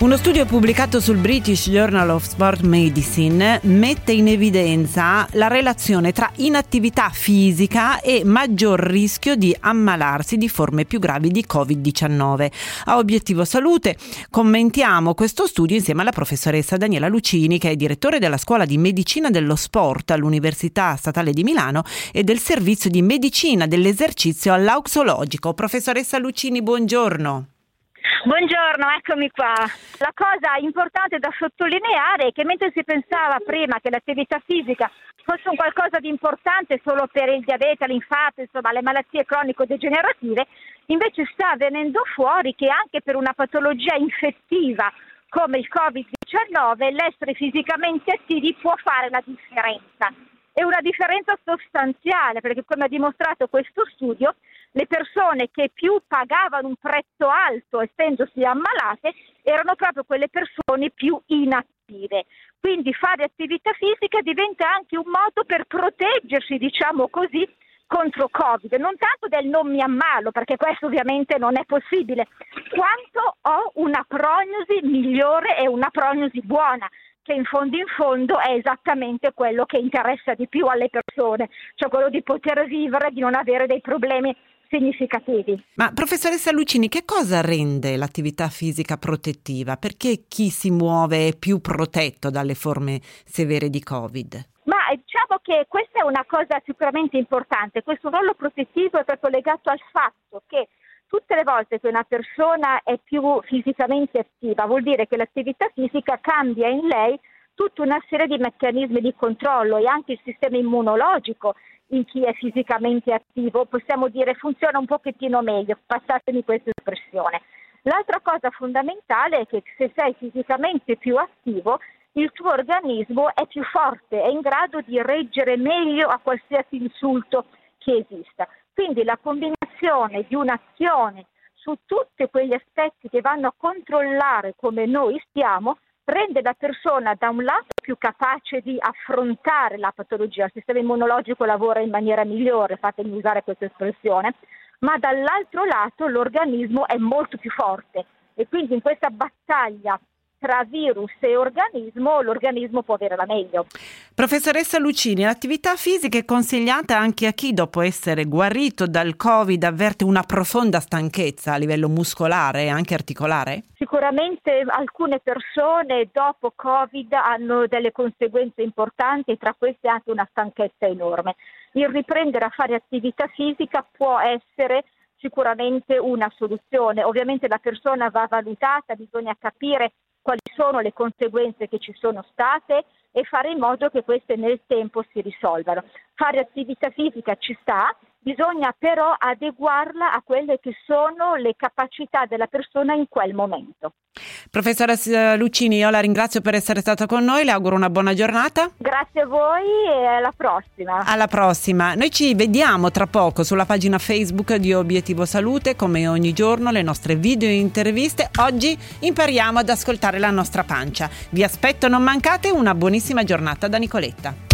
Uno studio pubblicato sul British Journal of Sport Medicine mette in evidenza la relazione tra inattività fisica e maggior rischio di ammalarsi di forme più gravi di Covid-19. A Obiettivo Salute commentiamo questo studio insieme alla professoressa Daniela Lucini, che è direttore della Scuola di Medicina dello Sport all'Università Statale di Milano e del Servizio di Medicina dell'Esercizio all'Auxologico. Professoressa Lucini, buongiorno. Buongiorno, eccomi qua. La cosa importante da sottolineare è che mentre si pensava prima che l'attività fisica fosse un qualcosa di importante solo per il diabete, l'infarto, insomma le malattie cronico-degenerative, invece sta venendo fuori che anche per una patologia infettiva come il Covid-19 l'essere fisicamente attivi può fare la differenza. È una differenza sostanziale perché, come ha dimostrato questo studio, le persone che più pagavano un prezzo alto essendosi ammalate erano proprio quelle persone più inattive. Quindi fare attività fisica diventa anche un modo per proteggersi, diciamo così, contro Covid. Non tanto del non mi ammalo, perché questo ovviamente non è possibile, quanto ho una prognosi migliore e una prognosi buona, che in fondo è esattamente quello che interessa di più alle persone, cioè quello di poter vivere, di non avere dei problemi significativi. Ma professoressa Lucini, che cosa rende l'attività fisica protettiva? Perché chi si muove è più protetto dalle forme severe di Covid? Ma diciamo che questa è una cosa sicuramente importante. Questo ruolo protettivo è proprio legato al fatto che tutte le volte che una persona è più fisicamente attiva vuol dire che l'attività fisica cambia in lei tutta una serie di meccanismi di controllo e anche il sistema immunologico in chi è fisicamente attivo, possiamo dire, funziona un pochettino meglio, passatemi questa espressione. L'altra cosa fondamentale è che se sei fisicamente più attivo il tuo organismo è più forte, è in grado di reggere meglio a qualsiasi insulto che esista. Quindi la combinazione di un'azione su tutti quegli aspetti che vanno a controllare come noi stiamo rende la persona da un lato più capace di affrontare la patologia, il sistema immunologico lavora in maniera migliore, fatemi usare questa espressione, ma dall'altro lato l'organismo è molto più forte e quindi in questa battaglia tra virus e organismo, l'organismo può avere la meglio. Professoressa Lucini, l'attività fisica è consigliata anche a chi dopo essere guarito dal Covid avverte una profonda stanchezza a livello muscolare e anche articolare? Sicuramente alcune persone dopo Covid hanno delle conseguenze importanti e tra queste anche una stanchezza enorme. Il riprendere a fare attività fisica può essere sicuramente una soluzione. Ovviamente la persona va valutata, bisogna capire quali sono le conseguenze che ci sono state e fare in modo che queste nel tempo si risolvano. Fare attività fisica ci sta, bisogna però adeguarla a quelle che sono le capacità della persona in quel momento. Professoressa Lucini, io la ringrazio per essere stata con noi, le auguro una buona giornata. Grazie a voi e alla prossima. Alla prossima. Noi ci vediamo tra poco sulla pagina Facebook di Obiettivo Salute, come ogni giorno le nostre video interviste. Oggi impariamo ad ascoltare la nostra pancia. Vi aspetto, non mancate, una buonissima giornata da Nicoletta.